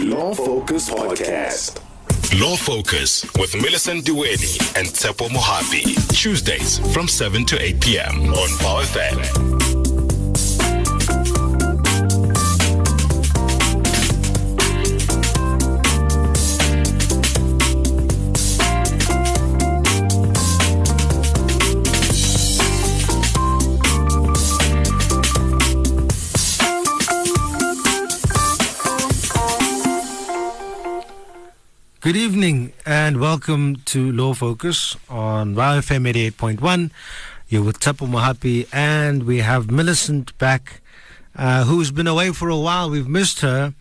Law Focus Podcast. Law Focus with Millicent Ndweni and Tsepo Mohapi. Tuesdays from 7 to 8 p.m. on PowerFM. Good evening and welcome to Law Focus on Vow FM 88.1. You're with Tsepo Mohapi and we have Millicent back, who's been away for a while. We've missed her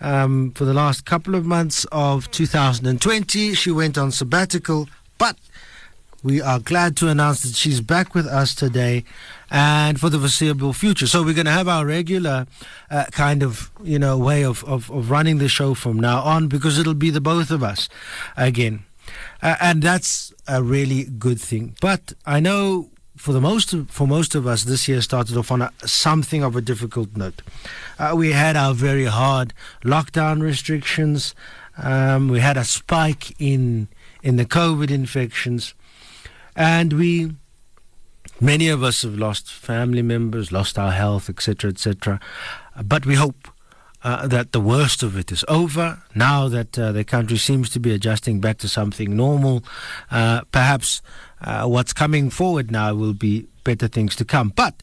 for the last couple of months of 2020. She went on sabbatical, but we are glad to announce that she's back with us today and for the foreseeable future. So we're going to have our regular kind of, way of running the show from now on, because it'll be the both of us again. And that's a really good thing. But I know for most of us, this year started off on something of a difficult note. We had our very hard lockdown restrictions. We had a spike in the COVID infections. And many of us have lost family members, lost our health, etc., etc. But we hope that the worst of it is over. Now that the country seems to be adjusting back to something normal, perhaps what's coming forward now will be better things to come. But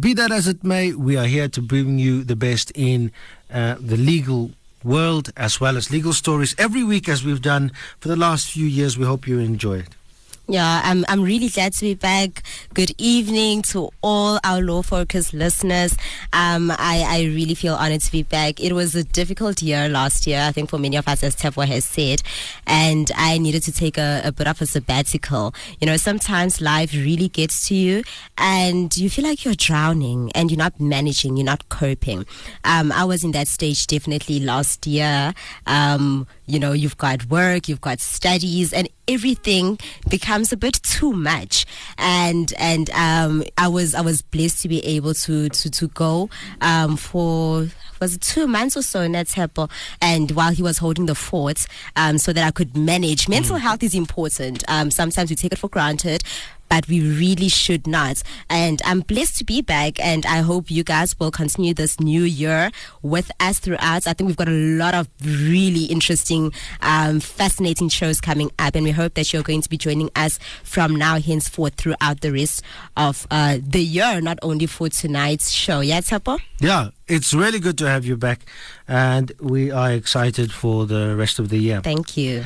be that as it may, we are here to bring you the best in the legal world, as well as legal stories every week, as we've done for the last few years. We hope you enjoy it. Yeah, I'm really glad to be back. Good evening to all our Law Focus listeners. I really feel honored to be back. It was a difficult year last year, I think, for many of us, as Tsepo has said, and I needed to take a bit of a sabbatical. Sometimes life really gets to you and you feel like you're drowning and you're not managing, you're not coping. I was in that stage definitely last year. You've got work, you've got studies, and everything becomes a bit too much. And I was blessed to be able to go for, was it 2 months or so in that temple, and while he was holding the fort, so that I could manage. Mental health is important. Sometimes we take it for granted, but we really should not. And I'm blessed to be back, and I hope you guys will continue this new year with us throughout. I think we've got a lot of really interesting, fascinating shows coming up, and we hope that you're going to be joining us from now henceforth throughout the rest of the year, not only for tonight's show. Yeah, Tsepo? Yeah, it's really good to have you back, and we are excited for the rest of the year. Thank you.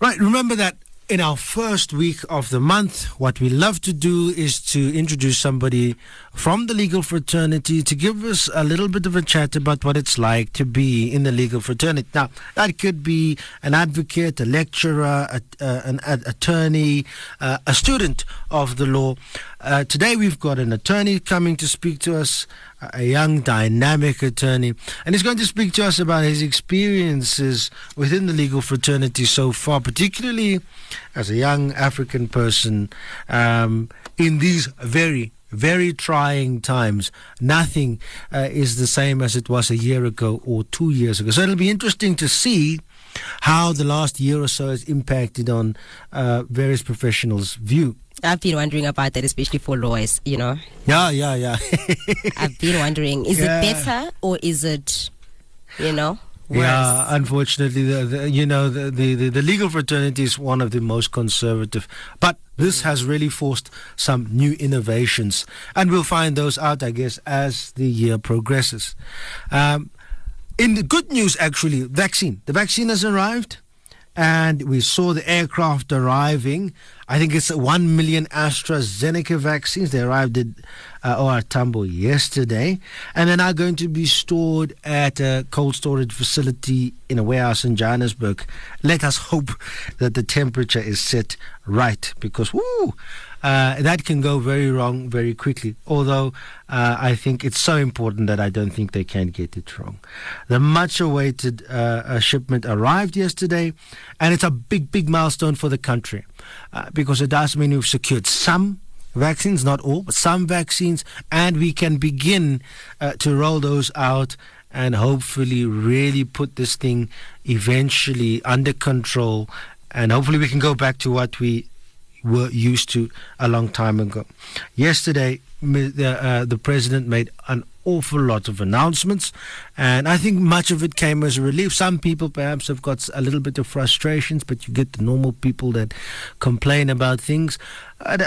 Right, remember that in our first week of the month, what we love to do is to introduce somebody from the legal fraternity to give us a little bit of a chat about what it's like to be in the legal fraternity. Now, that could be an advocate, a lecturer, an attorney, a student of the law. Today we've got an attorney coming to speak to us, a young, dynamic attorney, and he's going to speak to us about his experiences within the legal fraternity so far, particularly as a young African person in these very, very trying times. Nothing is the same as it was a year ago or 2 years ago. So it'll be interesting to see how the last year or so has impacted on various professionals' view. I've been wondering about that, especially for lawyers, Yeah. I've been wondering, is it better or is it, worse? Yeah, unfortunately, the legal fraternity is one of the most conservative. But this has really forced some new innovations. And we'll find those out, I guess, as the year progresses. In the good news, actually, the vaccine has arrived. And we saw the aircraft arriving. I think it's 1 million AstraZeneca vaccines. They arrived at O.R. Tambo yesterday. And they're now going to be stored at a cold storage facility in a warehouse in Johannesburg. Let us hope that the temperature is set right, because that can go very wrong very quickly. Although I think it's so important that I don't think they can get it wrong. The much-awaited shipment arrived yesterday, and it's a big, big milestone for the country because it does mean we've secured some vaccines, not all, but some vaccines, and we can begin to roll those out and hopefully really put this thing eventually under control, and hopefully we can go back to what we were used to a long time ago. Yesterday, the president made an awful lot of announcements, and I think much of it came as a relief. Some people perhaps have got a little bit of frustrations, but you get the normal people that complain about things.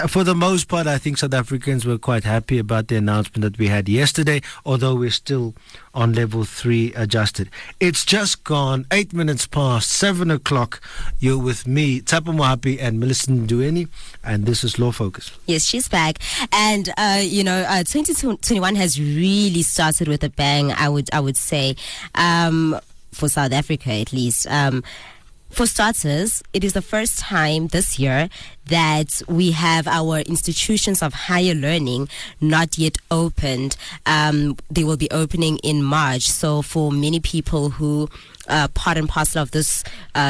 For the most part, I think South Africans were quite happy about the announcement that we had yesterday, although we're still on level 3 adjusted. It's just gone 8 minutes past 7 o'clock. You're with me, Tsepo Mohapi, and Millicent Ndweni, and this is Law Focus. Yes, she's back. And, 2021 has really started with a bang, I would say, for South Africa at least. For starters, it is the first time this year that we have our institutions of higher learning not yet opened. They will be opening in March. So for many people who part and parcel of this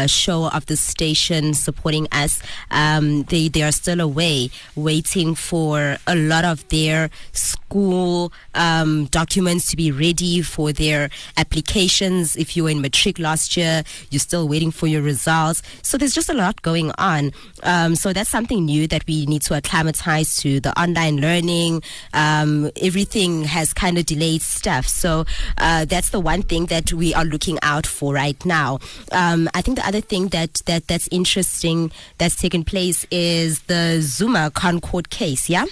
show, of this station supporting us, they are still away, waiting for a lot of their school documents to be ready for their applications. If you were in matric last year, you're still waiting for your results. So there's just a lot going on. So that's something new that we need to acclimatize to. The online learning, everything has kind of delayed stuff. So that's the one thing that we are looking out for right now. I think the other thing that's interesting that's taken place is the Zuma Concord case, yeah?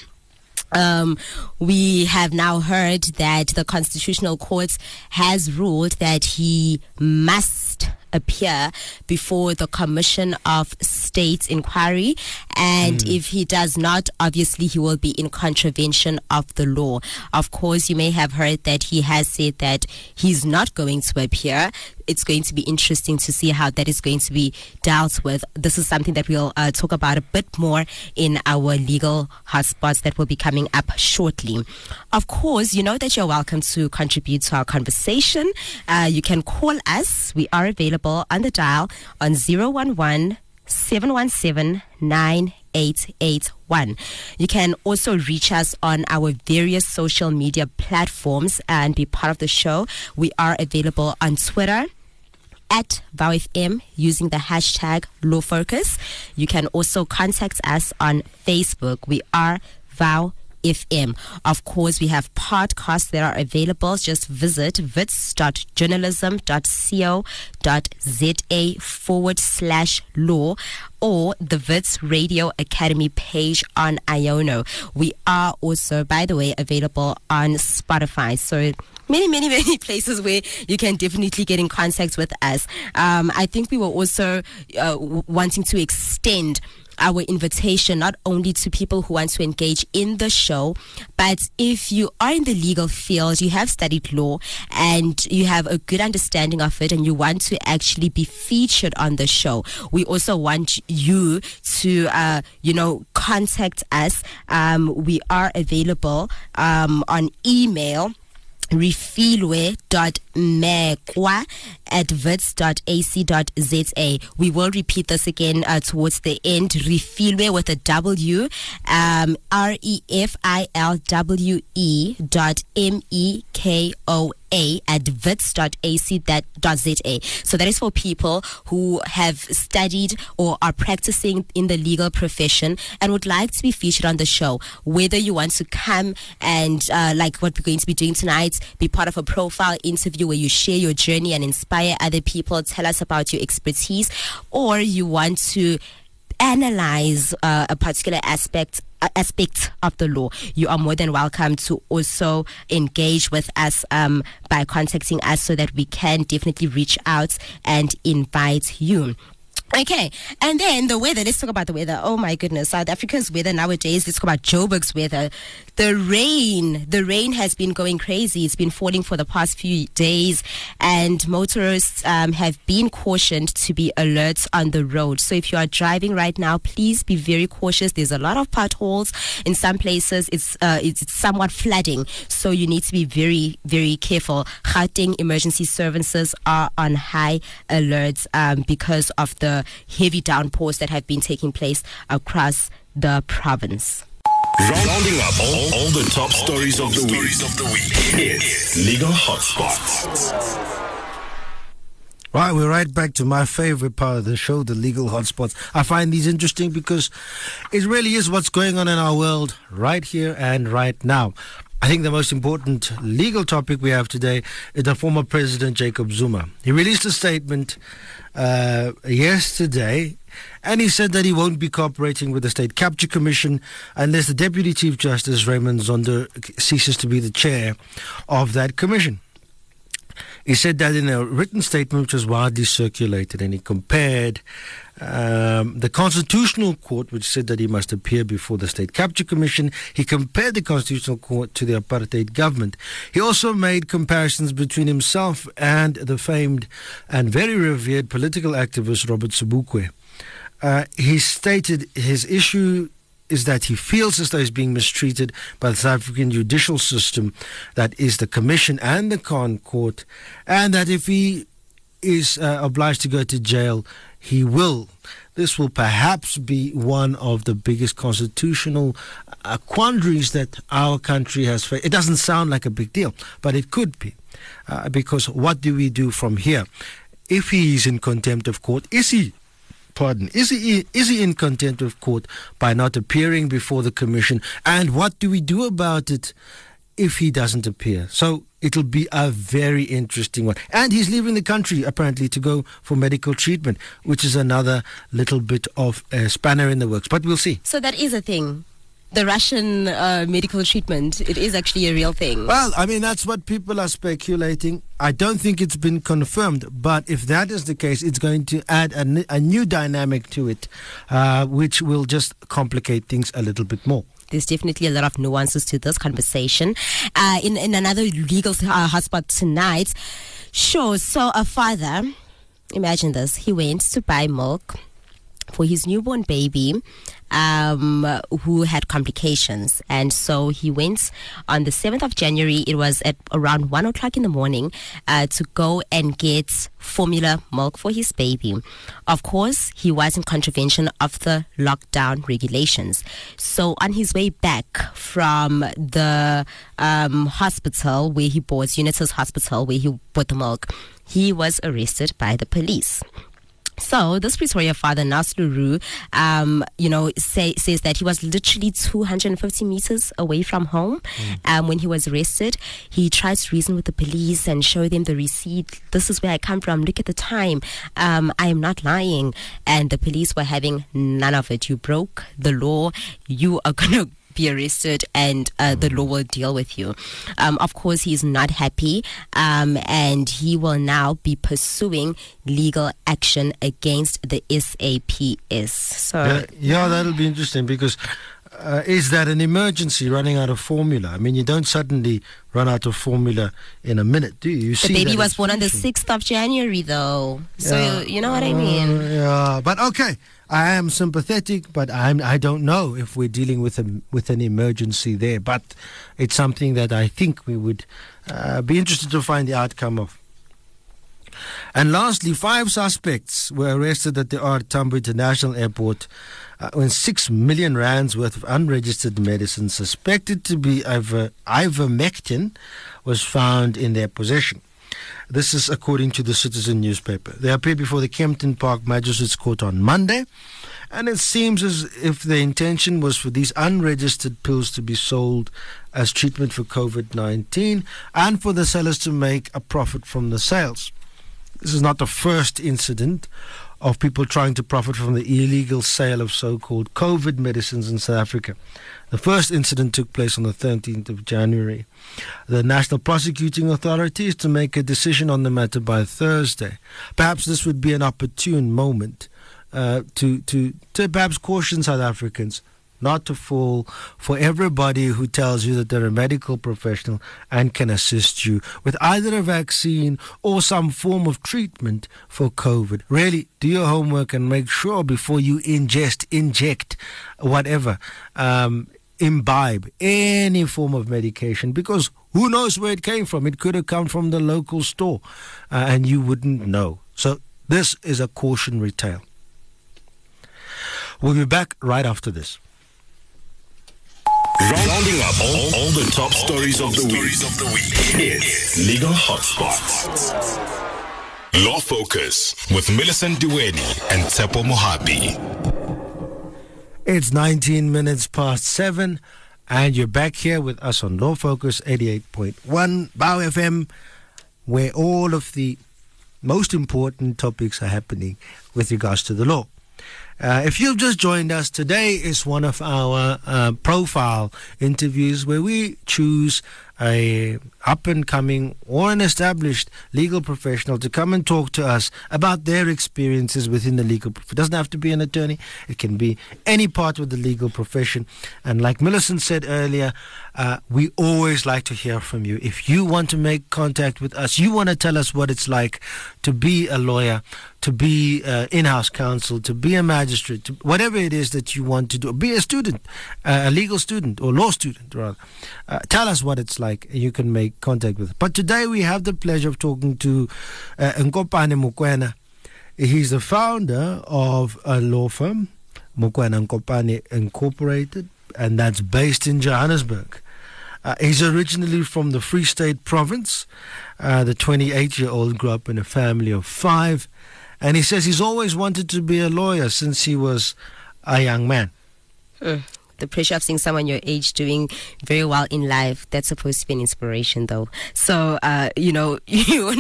We have now heard that the Constitutional Court has ruled that he must appear before the Commission of State's Inquiry, and if he does not, obviously he will be in contravention of the law. Of course, you may have heard that he has said that he's not going to appear. It's going to be interesting to see how that is going to be dealt with. This is something that we'll talk about a bit more in our legal hotspots that will be coming up shortly. Of course, you know that you're welcome to contribute to our conversation. You can call us. We are available on the dial on 011-717-9881. You can also reach us on our various social media platforms and be part of the show. We are available on Twitter at Vow FM using the hashtag Law Focus. You can also contact us on Facebook. We are Vow FM. Of course, we have podcasts that are available. Just visit wits.journalism.co.za/law or the Wits Radio Academy page on Iono. We are also, by the way, available on Spotify. So many places where you can definitely get in contact with us. I think we were also wanting to extend our invitation not only to people who want to engage in the show, but if you are in the legal field, you have studied law and you have a good understanding of it and you want to actually be featured on the show, we also want you to contact us. We are available on email, refilwe.mekoa@wits.ac.za. We will repeat this again towards the end. Refilwe with a W, refilwe.mekoa@wits.ac.za. So that is for people who have studied or are practicing in the legal profession and would like to be featured on the show. Whether you want to come and like what we're going to be doing tonight, be part of a profile interview where you share your journey and inspire other people, tell us about your expertise, or you want to analyze a particular aspect of the law, you are more than welcome to also engage with us by contacting us so that we can definitely reach out and invite you. Okay, and then the weather. Let's talk about the weather. Oh my goodness, South Africa's weather nowadays. Let's talk about Joburg's weather. The rain has been going crazy. It's been falling for the past few days, and motorists have been cautioned to be alert on the road. So if you are driving right now, please be very cautious. There's a lot of potholes. In some places, it's somewhat flooding, so you need to be very, very careful. Gauteng emergency services are on high alert because of the heavy downpours that have been taking place across the province. Rounding up all the top stories of the week is Legal Hotspots. Right, we're right back to my favorite part of the show, the legal hotspots. I find these interesting because it really is what's going on in our world right here and right now. I think the most important legal topic we have today is the former president, Jacob Zuma. He released a statement yesterday, and he said that he won't be cooperating with the State Capture Commission unless the Deputy Chief Justice, Raymond Zondo, ceases to be the chair of that commission. He said that in a written statement which was widely circulated, and he compared the Constitutional Court, which said that he must appear before the State Capture Commission. He compared the Constitutional Court to the apartheid government. He also made comparisons between himself and the famed and very revered political activist Robert Sobukwe. He stated his issue is that he feels as though he's being mistreated by the South African judicial system, that is the Commission and the Crown Court, and that if he is obliged to go to jail, he will. This will perhaps be one of the biggest constitutional quandaries that our country has faced. It doesn't sound like a big deal, but it could be, because what do we do from here? If he is in contempt of court, is he in contempt of court by not appearing before the commission? And what do we do about it if he doesn't appear? So it'll be a very interesting one. And he's leaving the country, apparently, to go for medical treatment, which is another little bit of a spanner in the works. But we'll see. So that is a thing. The Russian medical treatment, it is actually a real thing. Well, I mean, that's what people are speculating. I don't think it's been confirmed, but if that is the case, it's going to add a new dynamic to it, which will just complicate things a little bit more. There's definitely a lot of nuances to this conversation. In another legal hotspot tonight, sure, so a father, imagine this, he went to buy milk for his newborn baby who had complications. And so he went on the 7th of January. It was at around 1 o'clock in the morning to go and get formula milk for his baby. Of course, he was in contravention of the lockdown regulations. So on his way back from the hospital where he bought, Unitas Hospital, where he bought the milk, he was arrested by the police. So this Pretoria father, Nasluru, says that he was literally 250 meters away from home when he was arrested. He tried to reason with the police and show them the receipt. This is where I come from. Look at the time. I am not lying. And the police were having none of it. You broke the law. You are going to be arrested, and the law will deal with you. Of course, he is not happy, and he will now be pursuing legal action against the SAPS. So, that'll be interesting because is that an emergency running out of formula? I mean, you don't suddenly run out of formula in a minute, do you? The baby was born on the 6th of January, though. So, you know what I mean? Yeah, but okay. I am sympathetic, but I don't know if we're dealing with an emergency there. But it's something that I think we would be interested to find the outcome of. And lastly, 5 suspects were arrested at the OR Tambo International Airport when 6 million rands worth of unregistered medicine suspected to be ivermectin was found in their possession. This is according to the Citizen newspaper. They appeared before the Kempton Park Magistrates Court on Monday, and it seems as if the intention was for these unregistered pills to be sold as treatment for COVID-19 and for the sellers to make a profit from the sales. This is not the first incident of people trying to profit from the illegal sale of so-called COVID medicines in South Africa. The first incident took place on the 13th of January. The National Prosecuting Authority is to make a decision on the matter by Thursday. Perhaps this would be an opportune moment to perhaps caution South Africans not to fall for everybody who tells you that they're a medical professional and can assist you with either a vaccine or some form of treatment for COVID. Really, do your homework and make sure before you inject, whatever, imbibe any form of medication, because who knows where it came from? It could have come from the local store, and you wouldn't know. So this is a cautionary tale. We'll be back right after this. Rounding up all the top stories of the week is Legal Hotspots. Law Focus with Millicent Ndweni and Tsepo Mohapi. It's 19 minutes past 7 and you're back here with us on Law Focus 88.1 Vow FM, where all of the most important topics are happening with regards to the law. If you've just joined us, today is one of our profile interviews where we choose a up-and-coming or an established legal professional to come and talk to us about their experiences within the legal profession. It doesn't have to be an attorney. It can be any part of the legal profession. And like Millicent said earlier, we always like to hear from you. If you want to make contact with us, you want to tell us what it's like to be a lawyer, to be in-house counsel, to be a magistrate, to whatever it is that you want to do, be a student, a legal student or law student rather, tell us what it's like. You can make contact with. But today we have the pleasure of talking to Nkopane Mukwena. He's the founder of a law firm, Mukwena Nkopane Incorporated, and that's based in Johannesburg. He's originally from the Free State Province. The 28-year-old grew up in a family of 5, and he says he's always wanted to be a lawyer since he was a young man. The pressure of seeing someone your age doing very well in life, that's supposed to be an inspiration though. So, you want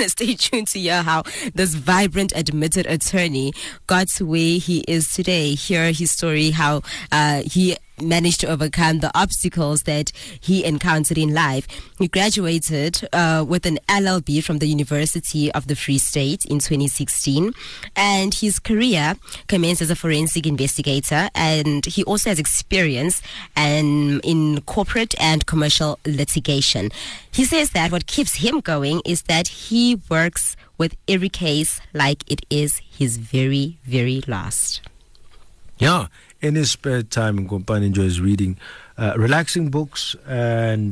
to stay tuned to hear how this vibrant, admitted attorney got to where he is today. Hear his story, how he managed to overcome the obstacles that he encountered in life. He graduated with an LLB from the University of the Free State in 2016, and his career commenced as a forensic investigator, and he also has experience in corporate and commercial litigation. He says that what keeps him going is that he works with every case like it is his very, very last. Yeah. In his spare time, Nkopane enjoys reading relaxing books and...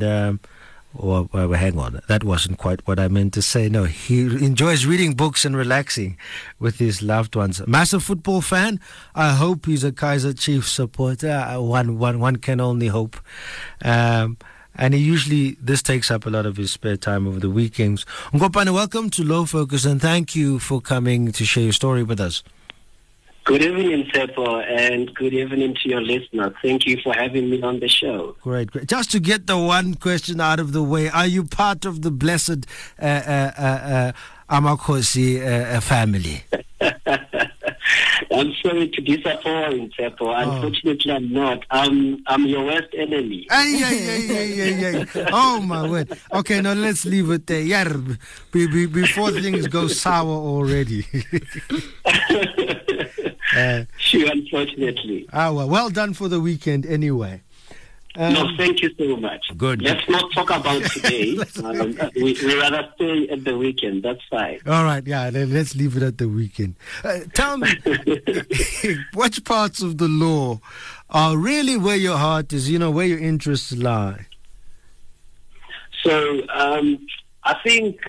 well, hang on, that wasn't quite what I meant to say. No, he enjoys reading books and relaxing with his loved ones. Massive football fan. I hope he's a Kaizer Chiefs supporter. One can only hope. And he usually... This takes up a lot of his spare time over the weekends. Nkopane, welcome to Law Focus and thank you for coming to share your story with us. Good evening, Tsepo, and good evening to your listeners. Thank you for having me on the show. Great. Just to get the one question out of the way, are you part of the blessed Amakhosi family? I'm sorry to disappoint, Tsepo. Unfortunately, I'm not. I'm your worst enemy. Ay. Oh, my word. Okay, now let's leave it there. Yeah, before things go sour already. Sure, unfortunately. Well done for the weekend anyway. No, thank you so much. Good. Let's not talk about today. We rather stay at the weekend. That's fine. All right, yeah, then let's leave it at the weekend. Tell me, which parts of the law are really where your heart is, where your interests lie? So, I think...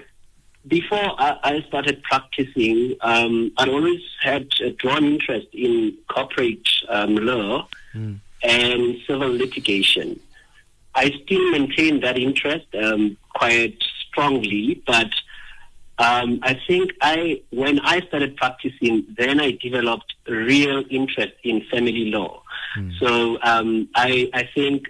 Before I started practicing, I'd always had a drawn interest in corporate law and civil litigation. I still maintain that interest quite strongly, but I think when I started practicing, then I developed real interest in family law. So I think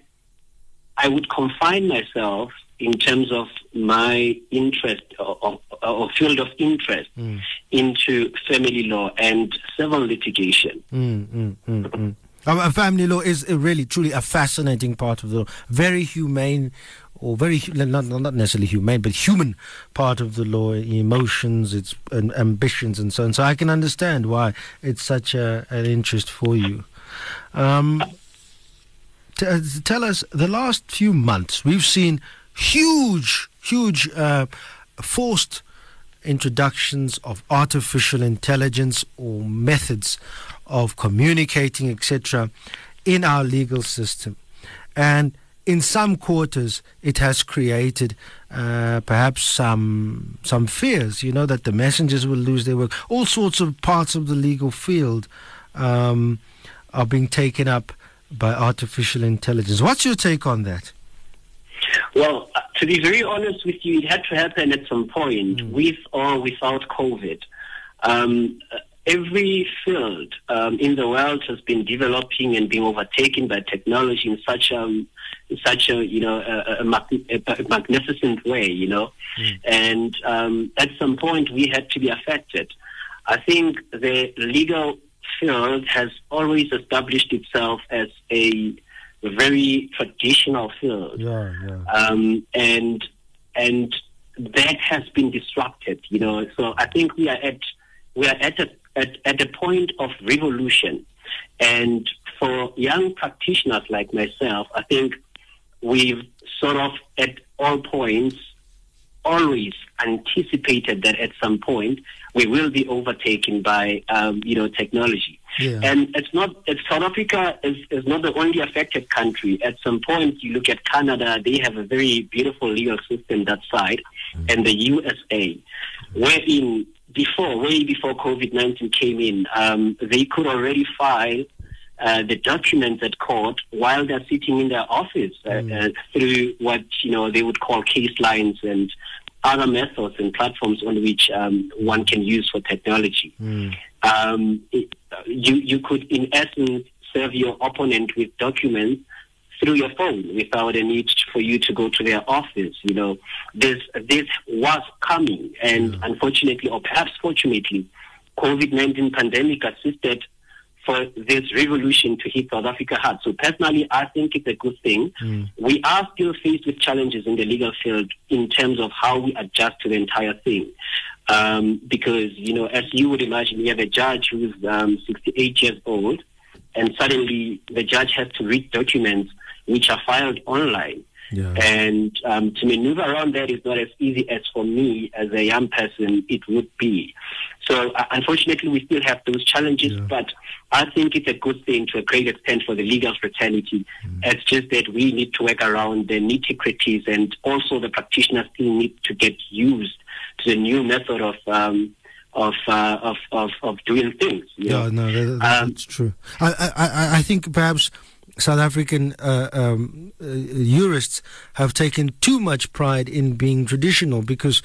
I would confine myself in terms of my interest or field of interest into family law and civil litigation. Family law is really, truly a fascinating part of the law. Very humane, or not necessarily humane, but human part of the law, emotions, its ambitions and so on. So I can understand why it's such an interest for you. Tell us, the last few months we've seen huge forced introductions of artificial intelligence or methods of communicating, etc., in our legal system. And in some quarters, it has created perhaps some fears, that the messengers will lose their work. All sorts of parts of the legal field are being taken up by artificial intelligence. What's your take on that? Well, to be very honest with you, it had to happen at some point, with or without COVID. Every field in the world has been developing and being overtaken by technology in such a magnificent way, you know. And at some point, we had to be affected. I think the legal field has always established itself as a very traditional field, and that has been disrupted, you know. So I think we are at a point of revolution, and for young practitioners like myself, I think we've sort of at all points always anticipated that at some point we will be overtaken by technology. And South Africa is not the only affected country. At some point, you look at Canada, they have a very beautiful legal system that side, and the USA, wherein way before COVID-19 came in, they could already file the documents at court while they're sitting in their office through what they would call case lines and other methods and platforms on which one can use for technology. You could, in essence, serve your opponent with documents through your phone without a need for you to go to their office. You know, this was coming, and unfortunately, or perhaps fortunately, COVID-19 pandemic assisted for this revolution to hit South Africa hard. So personally, I think it's a good thing. We are still faced with challenges in the legal field in terms of how we adjust to the entire thing. Because, as you would imagine, you have a judge who's 68 years old, and suddenly the judge has to read documents which are filed online. And to maneuver around that is not as easy as for me as a young person it would be. So unfortunately, we still have those challenges, but I think it's a good thing to a great extent for the legal fraternity. It's just that we need to work around the nitty-gritties, and also the practitioners still need to get used to the new method of doing things. That's true. I think perhaps South African jurists have taken too much pride in being traditional, because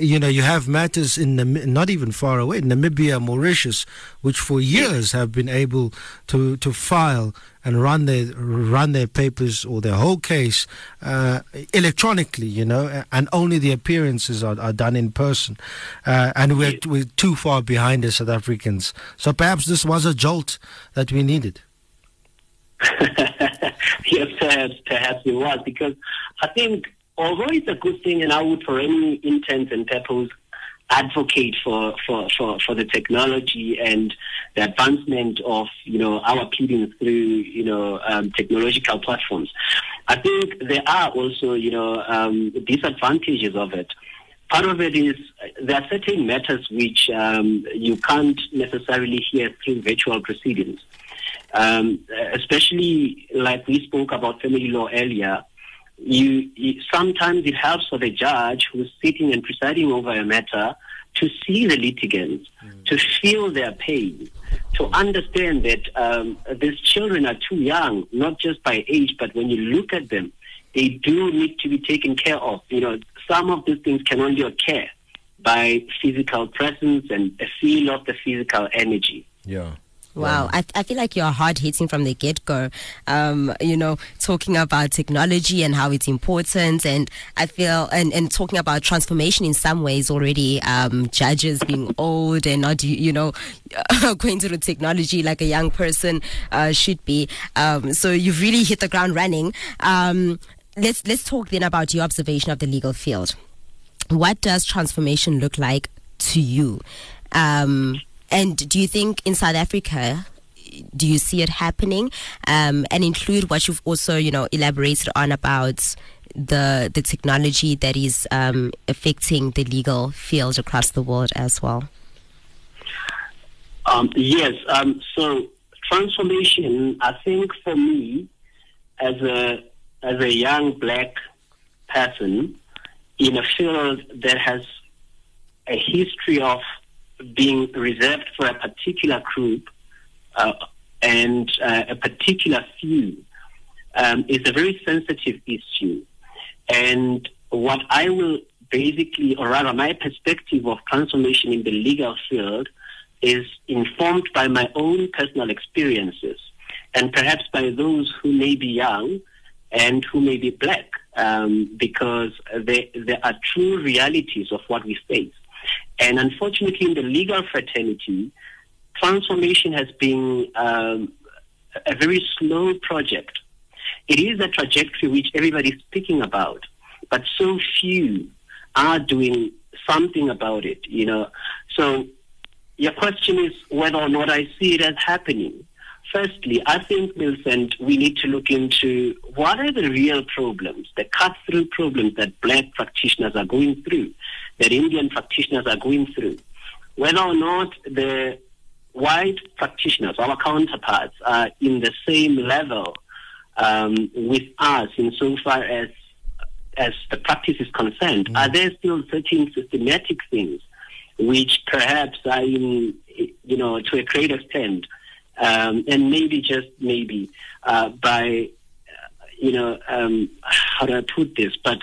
you have matters in not even far away, Namibia, Mauritius, which for years have been able to file and run their papers or their whole case electronically, and only the appearances are done in person. And we're too far behind as South Africans. So perhaps this was a jolt that we needed. Yes, perhaps it was, because I think, although it's a good thing, and I would for any intent and purpose advocate for the technology and the advancement of our pleadings through technological platforms, I think there are also disadvantages of it. Part of it is there are certain matters which you can't necessarily hear through virtual proceedings. Especially like we spoke about family law earlier, you sometimes it helps for the judge who's sitting and presiding over a matter to see the litigants, to feel their pain, to understand that these children are too young, not just by age, but when you look at them, they do need to be taken care of. Some of these things can only occur by physical presence and a feel of the physical energy. Yeah. Wow, I feel like you're hard-hitting from the get-go, talking about technology and how it's important, and I feel, and talking about transformation in some ways already, judges being old and not, going to the technology like a young person should be. So you've really hit the ground running. Let's talk then about your observation of the legal field. What does transformation look like to you? And do you think in South Africa, do you see it happening? And include what you've also, elaborated on about the technology that is affecting the legal field across the world as well. Yes. So transformation, I think for me, as a young black person in a field that has a history of being reserved for a particular group, and a particular few is a very sensitive issue. And what I will basically, or rather my perspective of transformation in the legal field is informed by my own personal experiences and perhaps by those who may be young and who may be black, because there are true realities of what we face. And unfortunately, in the legal fraternity, transformation has been a very slow project. It is a trajectory which everybody is speaking about, but so few are doing something about it, you know. So your question is whether or not I see it as happening. Firstly, I think, Millicent, we need to look into what are the real problems, the cut-through problems that black practitioners are going through, that Indian practitioners are going through. Whether or not the white practitioners, our counterparts, are in the same level with us insofar as the practice is concerned. Mm. Are there still certain systematic things which perhaps are in, you know, to a great extent, and maybe just maybe by, you know, how do I put this? But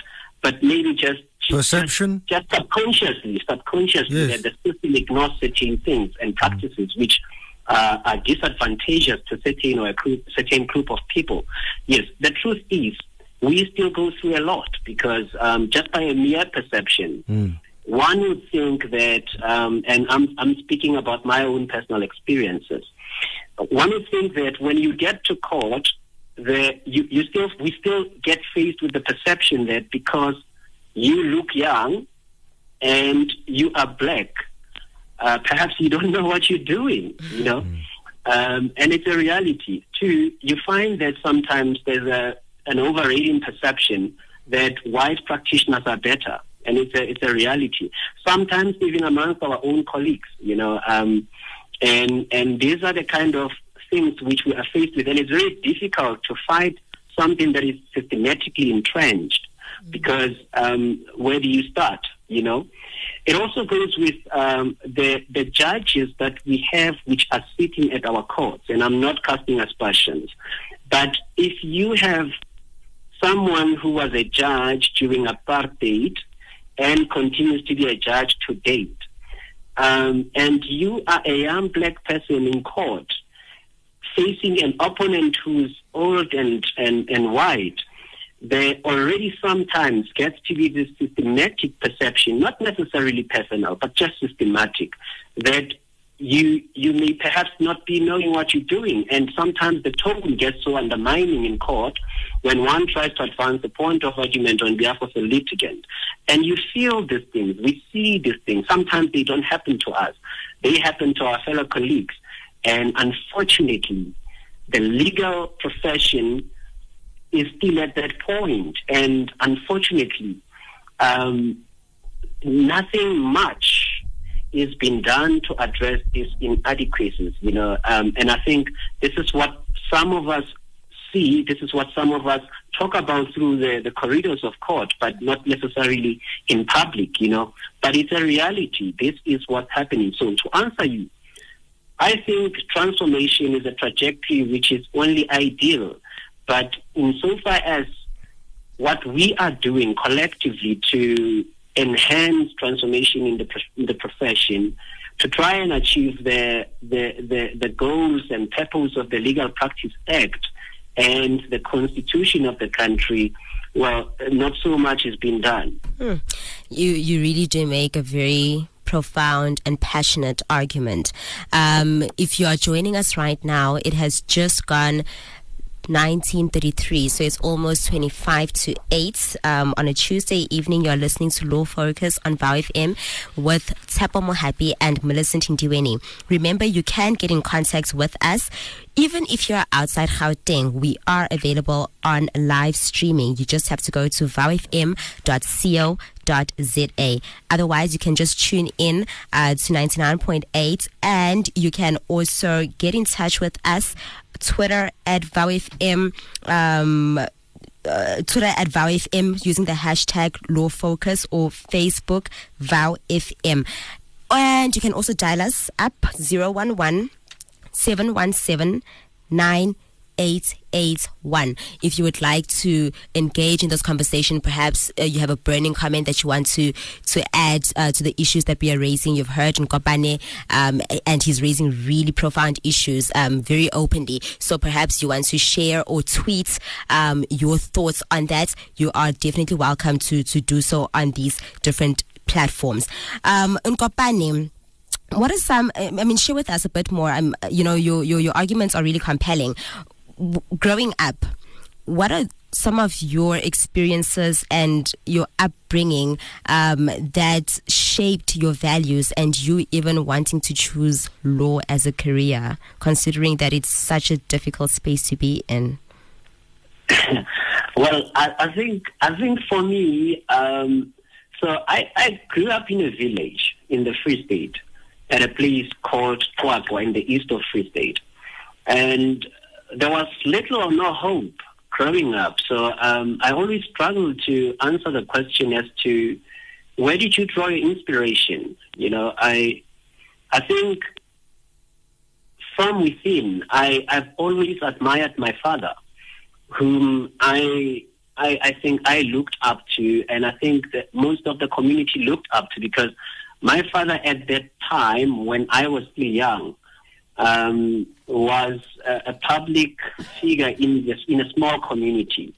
maybe just perception, just subconsciously, yes, that the system ignores certain things and practices which are disadvantageous to certain or certain group of people. Yes, the truth is we still go through a lot because just by a mere perception. Mm. One would think that, and I'm speaking about my own personal experiences. One would think that when you get to court, we still get faced with the perception that because you look young and you are black, perhaps you don't know what you're doing, you know. Mm. And it's a reality. Two, you find that sometimes there's an overriding perception that white practitioners are better. And it's a reality. Sometimes even amongst our own colleagues, you know, and these are the kind of things which we are faced with. And it's very difficult to fight something that is systematically entrenched because where do you start, you know? It also goes with the judges that we have which are sitting at our courts, and I'm not casting aspersions. But if you have someone who was a judge during apartheid and continues to be a judge to date, and you are a young black person in court facing an opponent who's old and white, there already sometimes gets to be this systematic perception, not necessarily personal, but just systematic, that you may perhaps not be knowing what you're doing. And sometimes the tone gets so undermining in court when one tries to advance the point of argument on behalf of the litigant. And you feel these things, we see these things. Sometimes they don't happen to us. They happen to our fellow colleagues. And unfortunately, the legal profession is still at that point. And unfortunately, nothing much is being done to address these inadequacies, you know, and I think this is what some of us see, this is what some of us talk about through the corridors of court, but not necessarily in public, you know, but it's a reality. This is what's happening. So to answer you, I think transformation is a trajectory which is only ideal, but insofar as what we are doing collectively to enhance transformation in the profession, to try and achieve the goals and purpose of the Legal Practice Act and the constitution of the country, well, not so much is being done. Mm. You really do make a very profound and passionate argument. If you are joining us right now, it has just gone 19:33, so it's almost 7:25 on a Tuesday evening. You're listening to Law Focus on Vow FM with Tsepo Mohapi and Millicent Ndweni. Remember, you can get in contact with us. Even if you're outside Gauteng, we are available on live streaming. You just have to go to wowfm.co.za. Otherwise, you can just tune in to 99.8, and you can also get in touch with us. Twitter at VowFM, using the hashtag LawFocus, or Facebook VowFM. And you can also dial us up 011 717 98881. If you would like to engage in this conversation, perhaps you have a burning comment that you want to add to the issues that we are raising. You've heard Nkopane, and he's raising really profound issues very openly. So perhaps you want to share or tweet your thoughts on that. You are definitely welcome to do so on these different platforms. Nkopane, what are some? I mean, share with us a bit more. Your arguments are really compelling. Growing up, what are some of your experiences and your upbringing that shaped your values and you even wanting to choose law as a career, considering that it's such a difficult space to be in? Well, I think for me, so I grew up in a village in the Free State at a place called Tsepo in the east of Free State, and there was little or no hope growing up. So I always struggled to answer the question as to where did you draw your inspiration? You know, I think from within, I've always admired my father, whom I think I looked up to, and I think that most of the community looked up to, because my father at that time, when I was still young, was a public figure in a small community,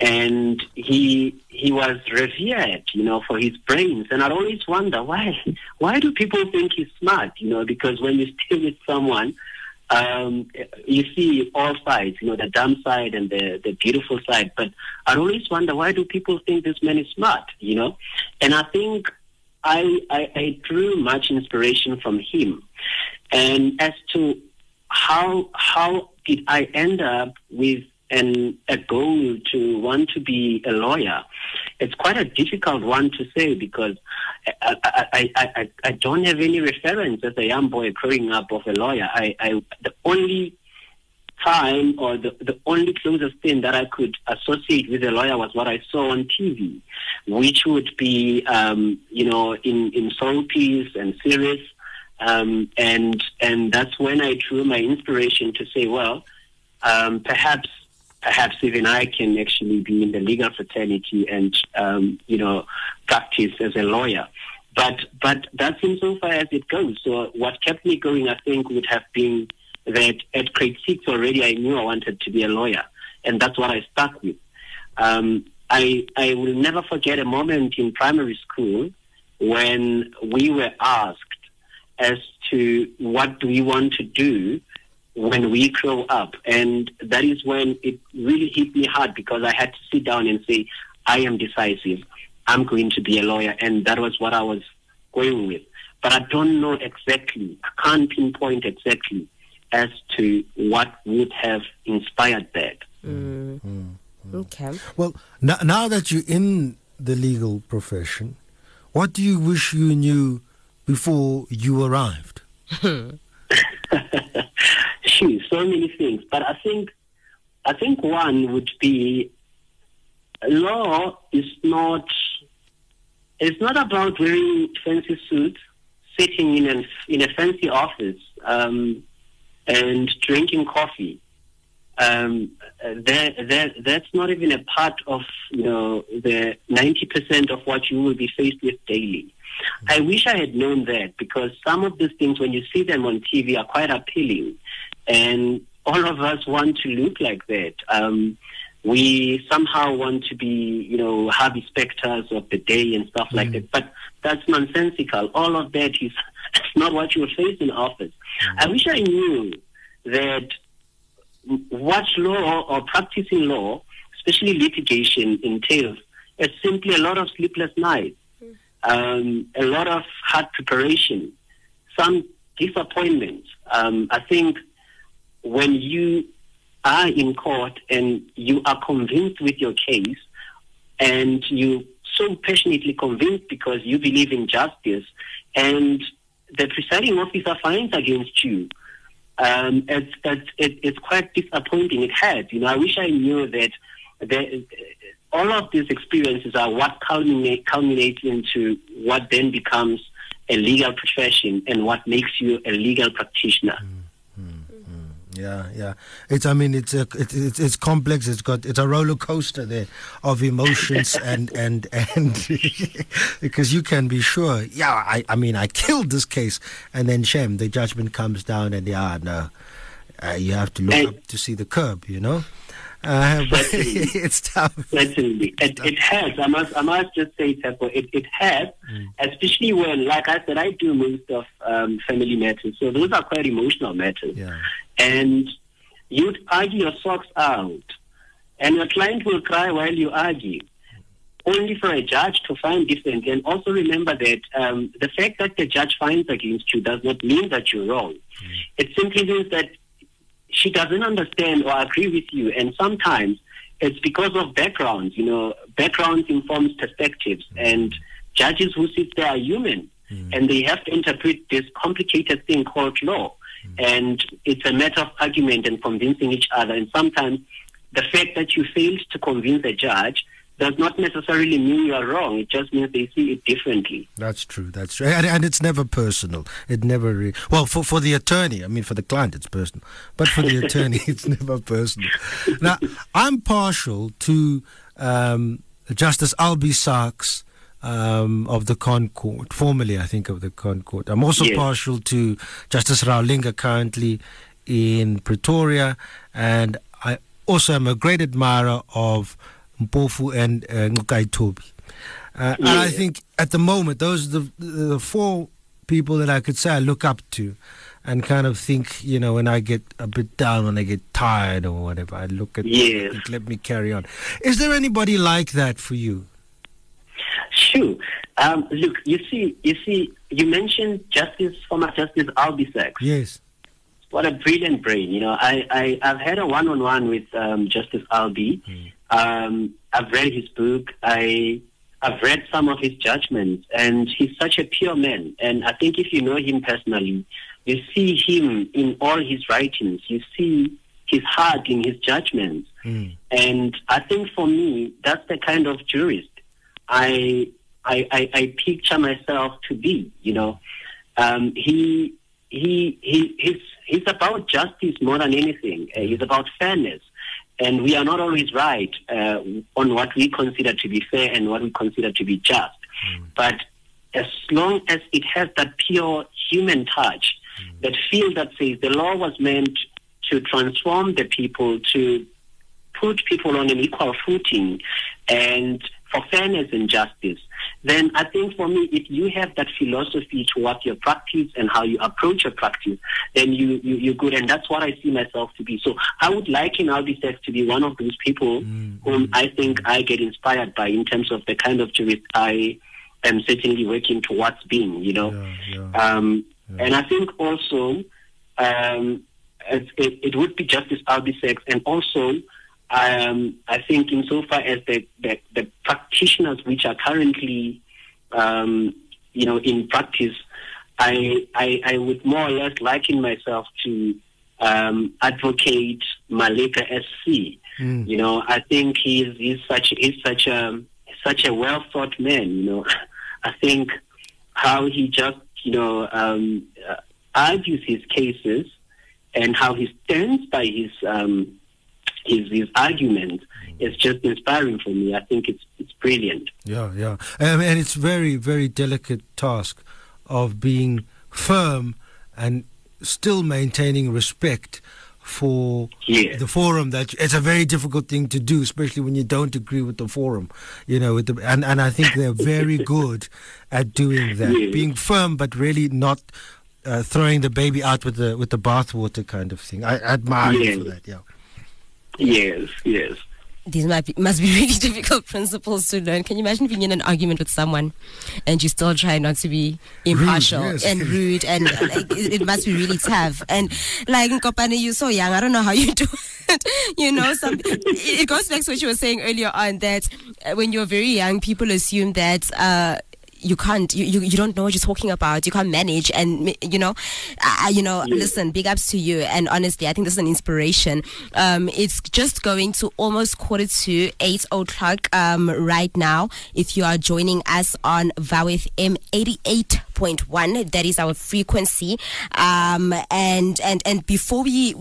and he was revered, you know, for his brains. And I always wonder why do people think he's smart, you know? Because when you stay with someone, you see all sides, you know, the dumb side and the beautiful side. But I always wonder why do people think this man is smart, you know? And I think I drew much inspiration from him. And as to how did I end up with a goal to want to be a lawyer, it's quite a difficult one to say, because I don't have any reference as a young boy growing up of a lawyer. The only time, or the only closest thing that I could associate with a lawyer was what I saw on TV, which would be, in soapies and series. And that's when I drew my inspiration to say, well, perhaps even I can actually be in the legal fraternity and, practice as a lawyer. But that's insofar as it goes. So what kept me going, I think, would have been that at grade 6 already I knew I wanted to be a lawyer, and that's what I stuck with. I will never forget a moment in primary school when we were asked as to what do we want to do when we grow up. And that is when it really hit me hard, because I had to sit down and say, I am decisive. I'm going to be a lawyer. And that was what I was going with. But I don't know exactly, can't pinpoint exactly as to what would have inspired that. Mm. Mm, mm. Okay. Well, now that you're in the legal profession, what do you wish you knew before you arrived? So many things, but I think one would be, law is not. It's not about wearing fancy suits, sitting in a fancy office, and drinking coffee. That's not even a part of the 90% of what you will be faced with daily. I wish I had known that, because some of these things, when you see them on TV, are quite appealing, and all of us want to look like that. We somehow want to be, Harvey Specters of the day and stuff like that, but that's nonsensical. All of that is not what you will face in office. I wish I knew that what law, or practicing law, especially litigation, entails is simply a lot of sleepless nights. A lot of hard preparation, some disappointments. I think when you are in court and you are convinced with your case, and you so passionately convinced because you believe in justice, and the presiding officer finds against you, it's quite disappointing. It hurts. I wish I knew that all of these experiences are what culminates into what then becomes a legal profession and what makes you a legal practitioner. Mm-hmm. Mm-hmm. Yeah. It's complex. It's a roller coaster there of emotions and because you can be sure. Yeah, I killed this case, and then shame, the judgment comes down, and you have to look up to see the curb, you know. But it's tough. Certainly, it has. I must just say, Tsepo, it has, especially when, like I said, I do most of family matters. So those are quite emotional matters. Yeah. And you'd argue your socks out, and your client will cry while you argue, only for a judge to find different. And also remember that the fact that the judge finds against you does not mean that you're wrong. Mm. It simply means that she doesn't understand or agree with you, and sometimes it's because of backgrounds. You know, backgrounds informs perspectives, and judges who sit there are human, and they have to interpret this complicated thing called law, and it's a matter of argument and convincing each other. And sometimes the fact that you failed to convince a judge does not necessarily mean you are wrong. It just means they see it differently. That's true. And it's never personal. It never really... Well, for the attorney, I mean, for the client, it's personal. But for the attorney, it's never personal. Now, I'm partial to Justice Albie Sachs of the Concord, formerly, I think, of the Concord. I'm also partial to Justice Raulinga, currently in Pretoria. And I also am a great admirer of Mpofu and Nkosi Tobi. And I think at the moment, those are the four people that I could say I look up to and kind of think, you know, when I get a bit down, when I get tired or whatever, I look at it, let me carry on. Is there anybody like that for you? Sure. Look, you see, you mentioned former Justice Albie Sachs. Yes. What a brilliant brain. You know, I've had a one-on-one with Justice Albie. Mm. I've read his book. I've read some of his judgments, and he's such a pure man. And I think if you know him personally, you see him in all his writings. You see his heart in his judgments. Mm. And I think for me, that's the kind of jurist I picture myself to be. You know, he's about justice more than anything. He's about fairness. And we are not always right on what we consider to be fair and what we consider to be just. Mm. But as long as it has that pure human touch, that feel that says the law was meant to transform the people, to put people on an equal footing and for fairness and justice, then I think for me, if you have that philosophy towards your practice and how you approach your practice, then you're good. And that's what I see myself to be. So I would liken Albie Sachs to be one of those people whom I think I get inspired by in terms of the kind of jurist I am certainly working towards being, you know. And I think also it would be Justice Albie Sachs, and also I think insofar as the practitioners which are currently, you know, in practice, I would more or less liken myself to advocate Maleka SC. Mm. You know, I think he's such a well thought man. You know, I think how he just argues his cases and how he stands by his. His argument is just inspiring for me. I think it's brilliant. Yeah. And it's very, very delicate task of being firm and still maintaining respect for the forum. That it's a very difficult thing to do, especially when you don't agree with the forum. You know, and I think they're very good at doing that, being firm but really not throwing the baby out with the bathwater kind of thing. I admire you for that. Yeah. Yes. These must be really difficult principles to learn. Can you imagine being in an argument with someone and you still try not to be impartial and rude? And like, it must be really tough. And like, Nkopane, you're so young. I don't know how you do it. You know, it goes back to what you were saying earlier on, that when you're very young, people assume that you can't, you don't know what you're talking about, you can't manage, and yes. Listen, big ups to you, and honestly, I think this is an inspiration. It's just going to almost 7:45 right now. If you are joining us on Vow FM 88.1, that is our frequency. And before we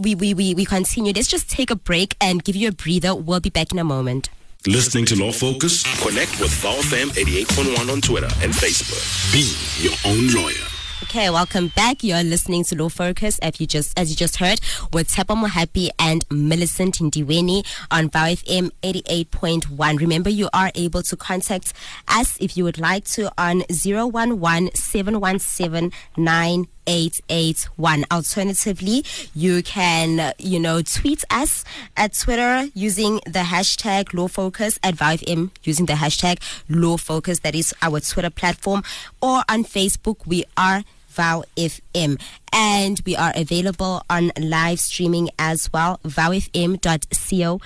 continue, let's just take a break and give you a breather. We'll be back in a moment. Listening to Law Focus? Connect with Vow FM 88.1 on Twitter and Facebook. Be your own lawyer. Okay, welcome back. You're listening to Law Focus, as you just heard, with Tsepo Mohapi and Millicent Ndweni on Vow FM 88.1. Remember, you are able to contact us if you would like to on 011-717-981. Alternatively, you can, tweet us at Twitter using the hashtag LawFocus, at VowFM using the hashtag LawFocus. That is our Twitter platform. Or on Facebook, we are VowFM. And we are available on live streaming as well, wowfm.co.za.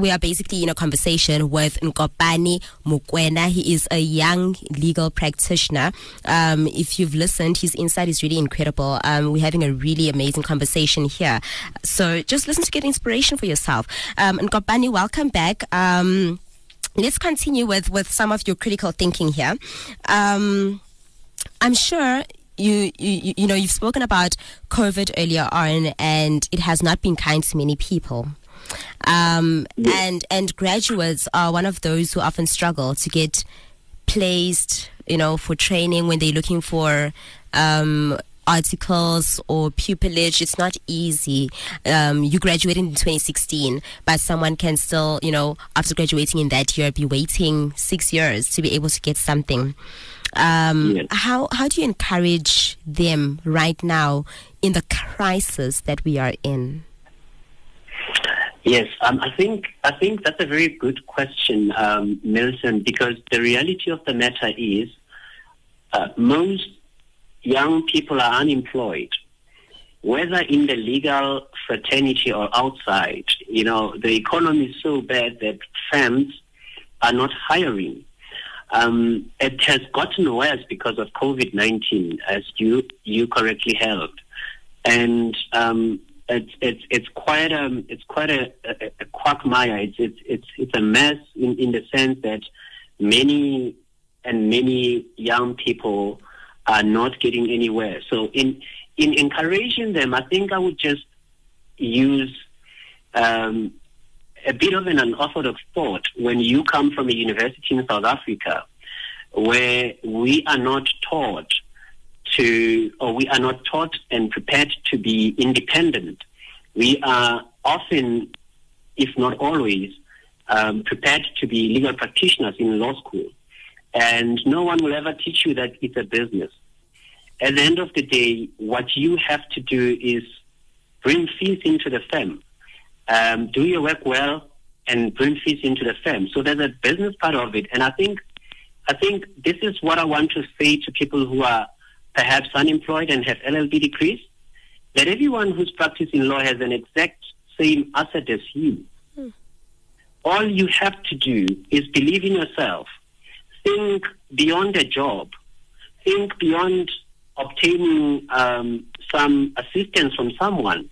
We are basically in a conversation with Nkopane Mukwena. He is a young legal practitioner. If you've listened, his insight is really incredible. We're having a really amazing conversation here. So just listen to get inspiration for yourself. Nkopane, welcome back. Let's continue with some of your critical thinking here. I'm sure you've spoken about COVID earlier on, and it has not been kind to many people. And graduates are one of those who often struggle to get placed, for training when they're looking for articles or pupillage. It's not easy. You graduated in 2016, but someone can still, after graduating in that year, be waiting 6 years to be able to get something. Yes. How do you encourage them right now in the crisis that we are in? Yes, I think that's a very good question, Millicent, because the reality of the matter is most young people are unemployed, whether in the legal fraternity or outside. The economy is so bad that firms are not hiring. It has gotten worse because of COVID-19, as you correctly held, and it's quite a quagmire. It's a mess in the sense that many young people are not getting anywhere. So in encouraging them, I think I would just use a bit of an unorthodox thought. When you come from a university in South Africa where we are not taught and prepared to be independent, we are often, if not always, prepared to be legal practitioners in law school. And no one will ever teach you that it's a business. At the end of the day, what you have to do is bring fees into the firm. Do your work well and bring fees into the firm. So there's a business part of it. And I think this is what I want to say to people who are perhaps unemployed and have LLB degrees, that everyone who's practicing law has an exact same asset as you. All you have to do is believe in yourself. Think beyond a job. Think beyond obtaining some assistance from someone.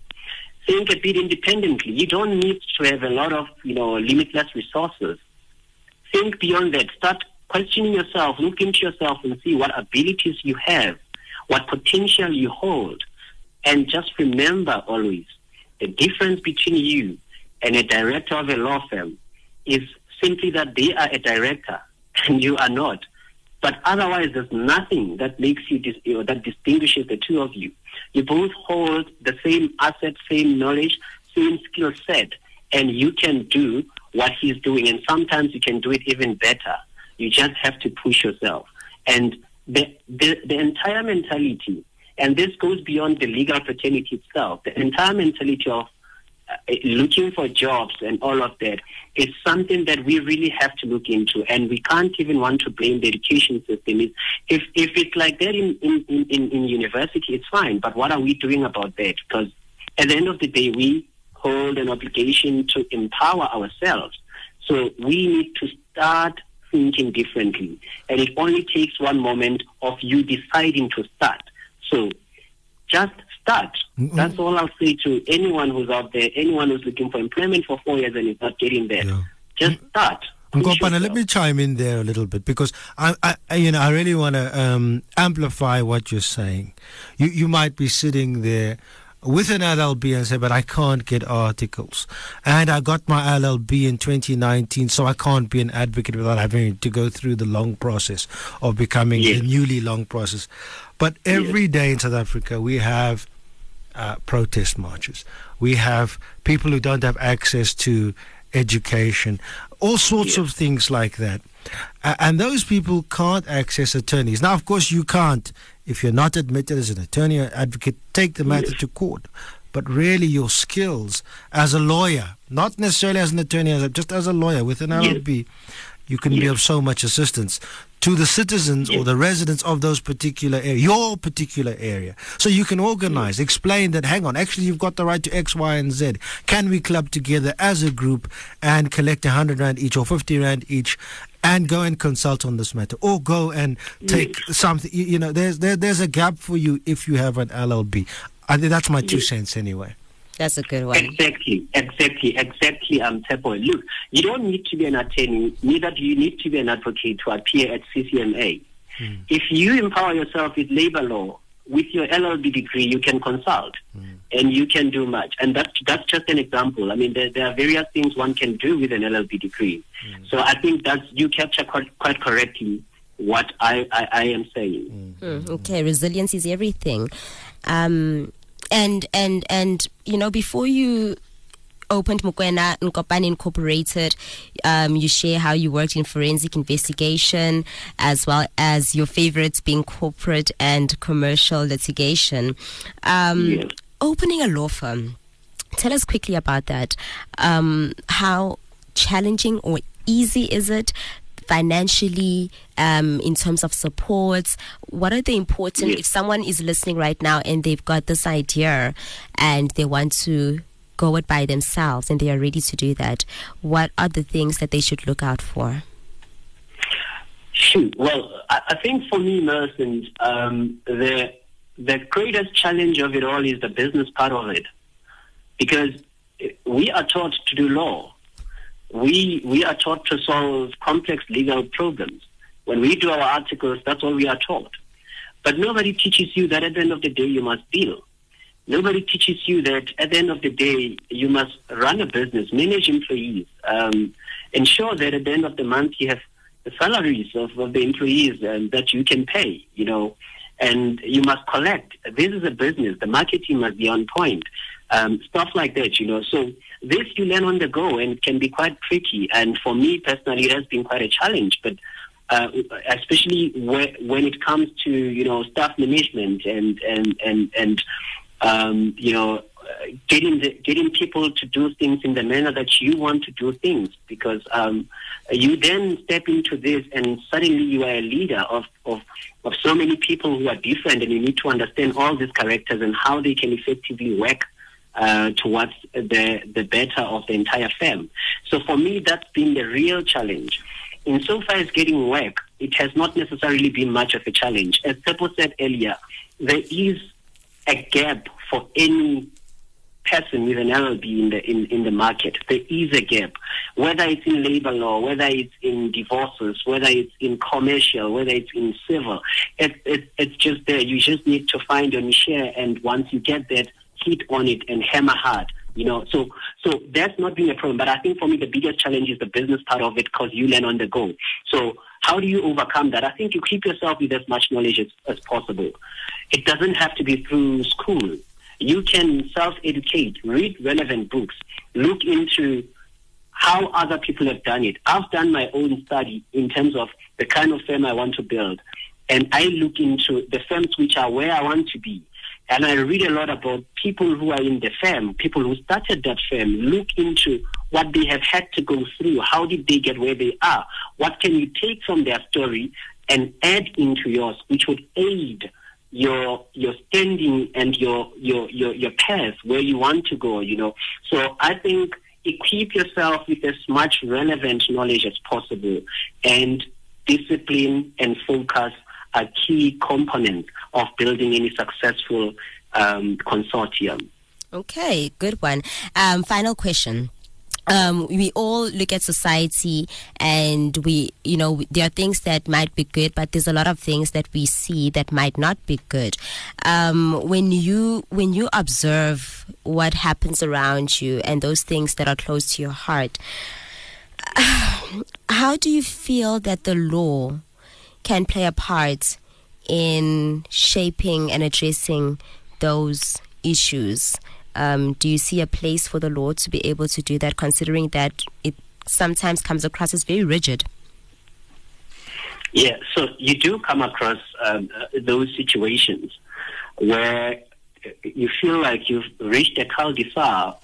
Think a bit independently. You don't need to have a lot of, limitless resources. Think beyond that. Start questioning yourself. Look into yourself and see what abilities you have, what potential you hold. And just remember always, the difference between you and a director of a law firm is simply that they are a director and you are not. But otherwise, there's nothing that makes you that distinguishes the two of you. You both hold the same asset, same knowledge, same skill set, and you can do what he's doing. And sometimes you can do it even better. You just have to push yourself. And the entire mentality, and this goes beyond the legal fraternity itself, the entire mentality of looking for jobs and all of that is something that we really have to look into, and we can't even want to blame the education system. If it's like that in university, it's fine, but what are we doing about that? Because at the end of the day, we hold an obligation to empower ourselves. So we need to start thinking differently. And it only takes one moment of you deciding to start. So just start. Mm-hmm. That's all I'll say to anyone who's out there, anyone who's looking for employment for 4 years and is not getting there. Yeah. Just start. Nkopane, let me chime in there a little bit, because I really want to amplify what you're saying. You might be sitting there with an LLB and say, but I can't get articles. And I got my LLB in 2019, so I can't be an advocate without having to go through the long process of becoming a newly long process. But every day in South Africa, we have protest marches. We have people who don't have access to education, all sorts of things like that. And those people can't access attorneys. Now, of course, you can't, if you're not admitted as an attorney or advocate, take the matter to court. But really, your skills as a lawyer, not necessarily as an attorney, just as a lawyer with an LLB, you can be of so much assistance to the citizens or the residents of those particular area, your particular area. So you can organize, explain that, hang on, actually you've got the right to X, Y, and Z. Can we club together as a group and collect 100 rand each or 50 rand each and go and consult on this matter, or go and take something, you know, there's a gap for you if you have an LLB. I think that's my 2 cents anyway. That's a good one. Exactly. Tsepo. Look, you don't need to be an attorney, neither do you need to be an advocate to appear at CCMA. Mm. If you empower yourself with labor law, with your LLB degree, you can consult and you can do much. And that's just an example. I mean, there are various things one can do with an LLB degree. Mm. So I think that you capture quite correctly what I am saying. Mm. Mm. Okay, resilience is everything. And you know, before you opened Mukwena Nkopane Incorporated, you share how you worked in forensic investigation, as well as your favorites being corporate and commercial litigation. Opening a law firm, tell us quickly about that. How challenging or easy is it financially, in terms of supports? What are the important, if someone is listening right now and they've got this idea and they want to go it by themselves and they are ready to do that, what are the things that they should look out for? Well, I think for me, Millicent, the greatest challenge of it all is the business part of it, because we are taught to do law. We are taught to solve complex legal problems. When we do our articles, that's all we are taught. But nobody teaches you that at the end of the day you must deal. Nobody teaches you that at the end of the day you must run a business, manage employees, ensure that at the end of the month you have the salaries of the employees that you can pay, you know, and you must collect. This is a business. The marketing must be on point. Stuff like that, you know. So this you learn on the go and can be quite tricky. And for me personally, it has been quite a challenge. But especially when it comes to, you know, staff management and you know, getting people to do things in the manner that you want to do things, because you then step into this and suddenly you are a leader of so many people who are different, and you need to understand all these characters and how they can effectively work towards the better of the entire firm. So for me, that's been the real challenge. Insofar as getting work, it has not necessarily been much of a challenge. As Tsepo said earlier, there is a gap for any person with an LLB in the market. There is a gap, whether it's in labor law, whether it's in divorces, whether it's in commercial, whether it's in civil. It's just there. You just need to find your niche, and once you get that, hit on it and hammer hard, you know. So that's not been a problem. But I think for me the biggest challenge is the business part of it, because you learn on the go. So how do you overcome that? I think you keep yourself with as much knowledge as possible. It doesn't have to be through school. You can self-educate, read relevant books, look into how other people have done it. I've done my own study in terms of the kind of firm I want to build, and I look into the firms which are where I want to be. And I read a lot about people who are in the firm, people who started that firm, look into what they have had to go through, how did they get where they are, what can you take from their story and add into yours, which would aid your standing and your path where you want to go, you know. So I think equip yourself with as much relevant knowledge as possible, and discipline and focus are key components of building any successful consortium. Okay, good one. Final question. We all look at society and we, you know, there are things that might be good, but there's a lot of things that we see that might not be good. When you observe what happens around you and those things that are close to your heart, how do you feel that the law can play a part in shaping and addressing those issues? Do you see a place for the law to be able to do that, considering that it sometimes comes across as very rigid? Yeah, so you do come across those situations where you feel like you've reached a cul-de-sac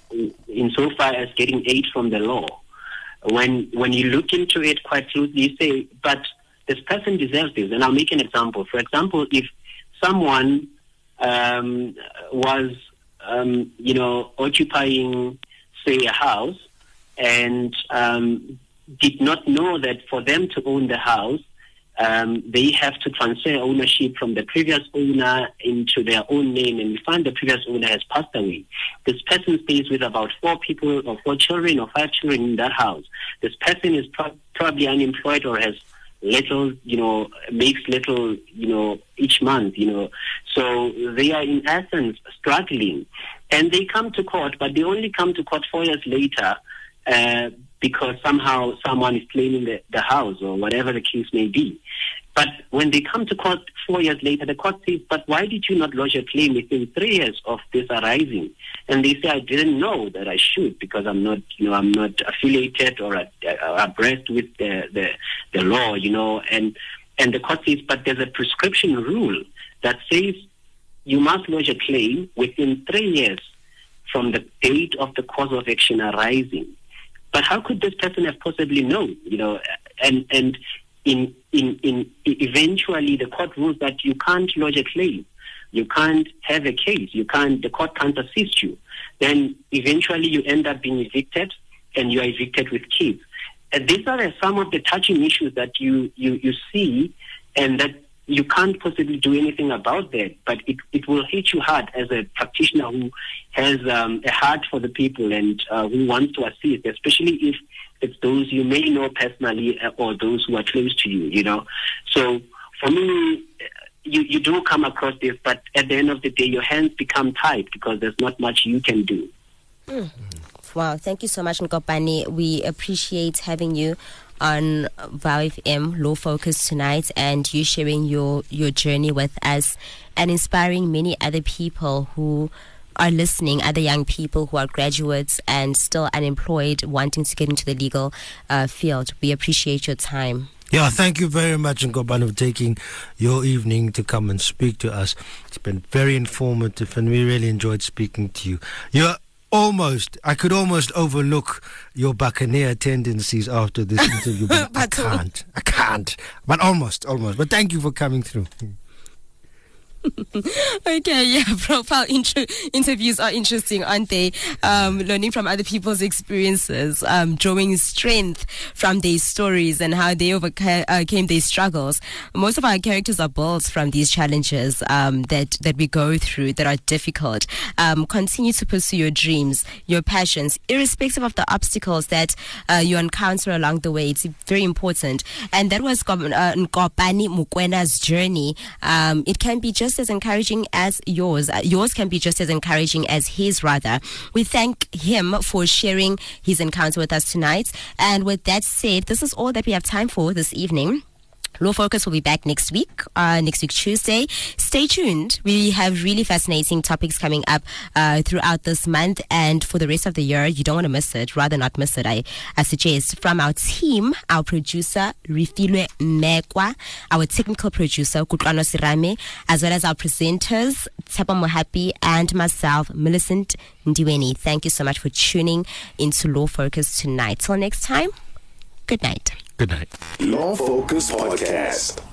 insofar as getting aid from the law. When you look into it quite closely, you say, but this person deserves this. And I'll make an example. For example, if someone was... occupying, say, a house and did not know that for them to own the house, they have to transfer ownership from the previous owner into their own name, and we find the previous owner has passed away. This person stays with about 4 people or 4 children or 5 children in that house. This person is probably unemployed or has little, makes little, each month, So they are in essence struggling. And they come to court, but they only come to court 4 years later because somehow someone is claiming the house or whatever the case may be. But when they come to court 4 years later, the court says, but why did you not lodge a claim within 3 years of this arising? And they say, I didn't know that I should because I'm not affiliated or abreast with the law, And the court says, but there's a prescription rule that says you must lodge a claim within 3 years from the date of the cause of action arising. But how could this person have possibly known? And eventually the court rules that you can't lodge a claim. You can't have a case. The court can't assist you. Then eventually you end up being evicted, and you are evicted with kids. And these are some of the touching issues that you see and that you can't possibly do anything about that. But it will hit you hard as a practitioner who has a heart for the people and who wants to assist, especially if it's those you may know personally or those who are close to you, So for me, you do come across this, but at the end of the day, your hands become tied because there's not much you can do. Mm. Wow, thank you so much, Nkopane. We appreciate having you on Vow FM Law Focus tonight and you sharing your journey with us and inspiring many other people who are listening, other young people who are graduates and still unemployed, wanting to get into the legal field. We appreciate your time. Yeah, thank you very much, Nkopane, for taking your evening to come and speak to us. It's been very informative and we really enjoyed speaking to you. I could almost overlook your buccaneer tendencies after this interview, but I can't. But almost. But thank you for coming through. Okay, yeah, profile interviews are interesting, aren't they? Learning from other people's experiences, drawing strength from their stories and how they overcame their struggles. Most of our characters are built from these challenges that we go through that are difficult. Continue to pursue your dreams, your passions, irrespective of the obstacles that you encounter along the way. It's very important. And that was Nkopane Mukwena's journey. It can be just as encouraging as yours. Yours can be just as encouraging as his, rather. We thank him for sharing his encounter with us tonight. And with that said, this is all that we have time for this evening. Law Focus will be back next week Tuesday. Stay tuned. We have really fascinating topics coming up throughout this month and for the rest of the year. You don't want to miss it. Rather not miss it, I suggest. From our team, our producer, refilwe.fm.mekoa, our technical producer, Kutlwano Sirame, as well as our presenters, Tsepo Mohapi, and myself, Millicent Ndweni. Thank you so much for tuning into Law Focus tonight. Till next time, good night. Good night. Law Focus Podcast.